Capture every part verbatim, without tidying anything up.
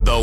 The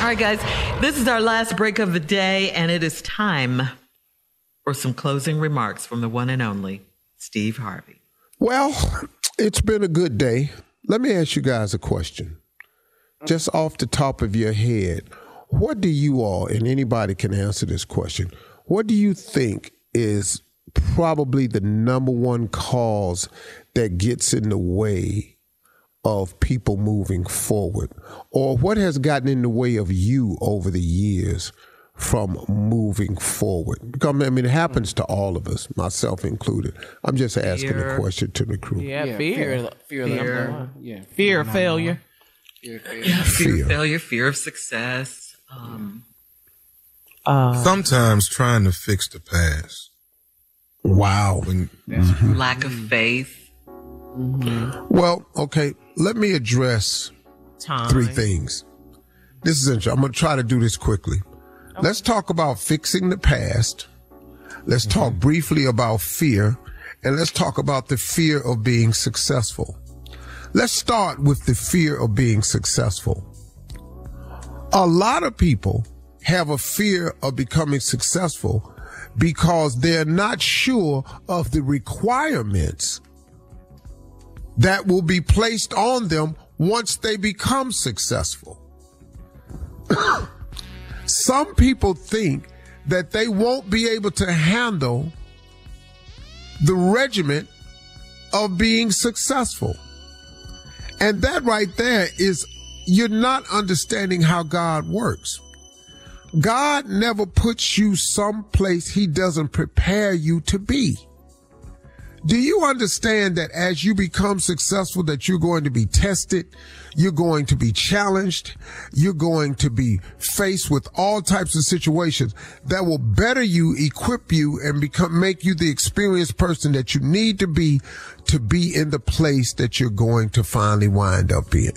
All right, guys, this is our last break of the day, and it is time for some closing remarks from the one and only Steve Harvey. Well, it's been a good day. Let me ask you guys a question. Just off the top of your head, what do you all, and anybody can answer this question, what do you think is probably the number one cause that gets in the way of people moving forward, or what has gotten in the way of you over the years from moving forward? Because, I mean, it happens to all of us, myself included. I'm just asking fear. a question to the crew. Yeah, yeah fear. Fear. Fear. Fear. Yeah. Fear of failure. Fear, fear. Yeah, fear, fear of failure, fear of success. Um, uh, Sometimes trying to fix the past. Wow. When, mm-hmm. Lack of faith. Mm-hmm. Well, okay. Let me address Time. three things. This is interesting. I'm going to try to do this quickly. Okay. Let's talk about fixing the past. Let's mm-hmm. talk briefly about fear, and let's talk about the fear of being successful. Let's start with the fear of being successful. A lot of people have a fear of becoming successful because they're not sure of the requirements that will be placed on them once they become successful. Some people think that they won't be able to handle the regiment of being successful. And that right there is, you're not understanding how God works. God never puts you someplace he doesn't prepare you to be. Do you understand that as you become successful, that you're going to be tested, you're going to be challenged, you're going to be faced with all types of situations that will better you, equip you, and become make you the experienced person that you need to be to be in the place that you're going to finally wind up in?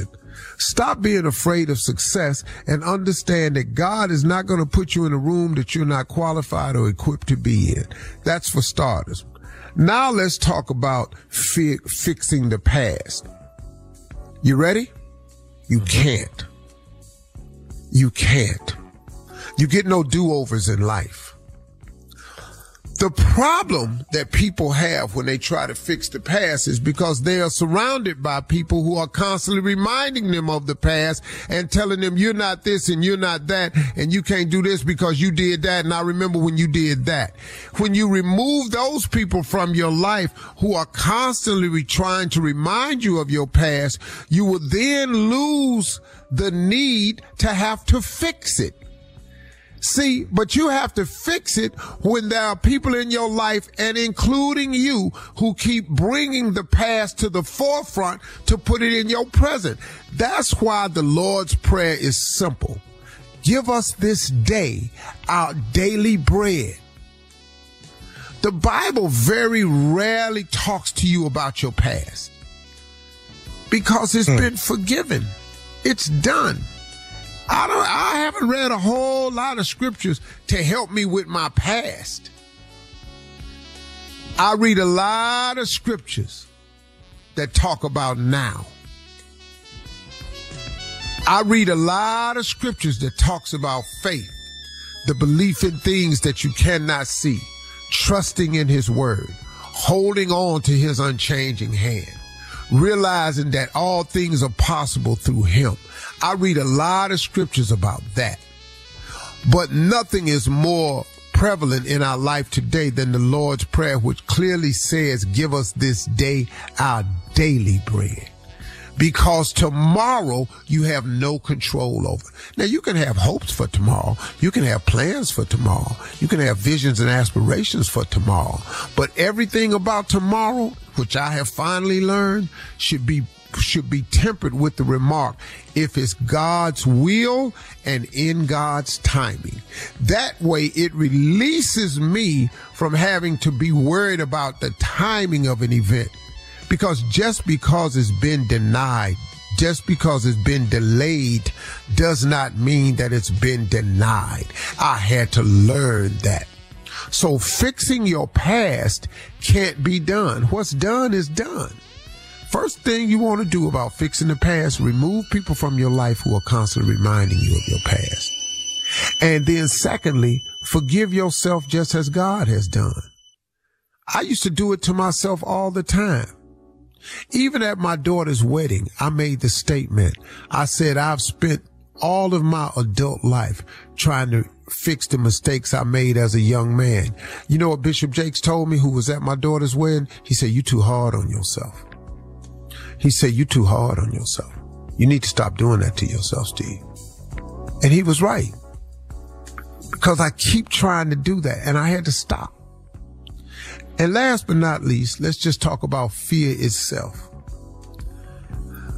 Stop being afraid of success and understand that God is not going to put you in a room that you're not qualified or equipped to be in. That's for starters. Now let's talk about fi- fixing the past. You ready? You can't. You can't. You get no do-overs in life. The problem that people have when they try to fix the past is because they are surrounded by people who are constantly reminding them of the past and telling them you're not this and you're not that and you can't do this because you did that and I remember when you did that. When you remove those people from your life who are constantly trying to remind you of your past, you will then lose the need to have to fix it. See, but you have to fix it when there are people in your life, and including you, who keep bringing the past to the forefront to put it in your present. That's why the Lord's Prayer is simple. Give us this day our daily bread. The Bible very rarely talks to you about your past because it's mm. been forgiven. It's done. I don't, I haven't read a whole lot of scriptures to help me with my past. I read a lot of scriptures that talk about now. I read a lot of scriptures that talks about faith, the belief in things that you cannot see, trusting in his word, holding on to his unchanging hand, realizing that all things are possible through him. I read a lot of scriptures about that. But nothing is more prevalent in our life today than the Lord's Prayer, which clearly says, give us this day our daily bread. Because tomorrow you have no control over. Now, you can have hopes for tomorrow. You can have plans for tomorrow. You can have visions and aspirations for tomorrow. But everything about tomorrow, which I have finally learned, should be should be tempered with the remark, if it's God's will and in God's timing. That way it releases me from having to be worried about the timing of an event. Because just because it's been denied, just because it's been delayed, does not mean that it's been denied. I had to learn that. So fixing your past can't be done. What's done is done. First thing you want to do about fixing the past, remove people from your life who are constantly reminding you of your past. And then secondly, forgive yourself just as God has done. I used to do it to myself all the time. Even at my daughter's wedding, I made the statement. I said, I've spent all of my adult life trying to fix the mistakes I made as a young man. You know what Bishop Jakes told me, who was at my daughter's wedding? He said, you're too hard on yourself. He said, you're too hard on yourself. You need to stop doing that to yourself, Steve. And he was right. Because I keep trying to do that, and I had to stop. And last but not least, let's just talk about fear itself.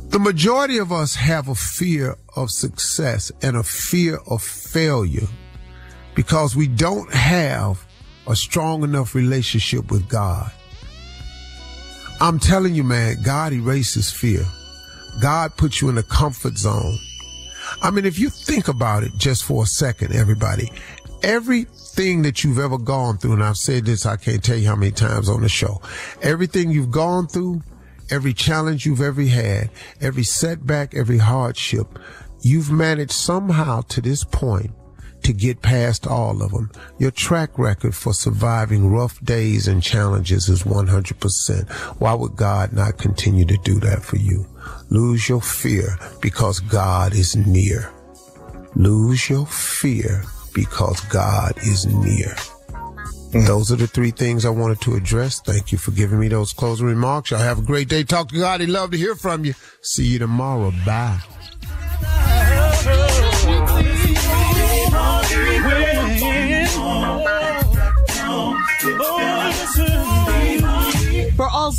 The majority of us have a fear of success and a fear of failure because we don't have a strong enough relationship with God. I'm telling you, man, God erases fear. God puts you in a comfort zone. I mean, if you think about it just for a second, everybody, everything that you've ever gone through, and I've said this, I can't tell you how many times on the show, everything you've gone through, every challenge you've ever had, every setback, every hardship, you've managed somehow to this point to get past all of them. Your track record for surviving rough days and challenges is one hundred percent. Why would God not continue to do that for you? Lose your fear because God is near. Lose your fear because God is near. Mm. Those are the three things I wanted to address. Thank you for giving me those closing remarks. Y'all have a great day. Talk to God. He'd love to hear from you. See you tomorrow. Bye. For all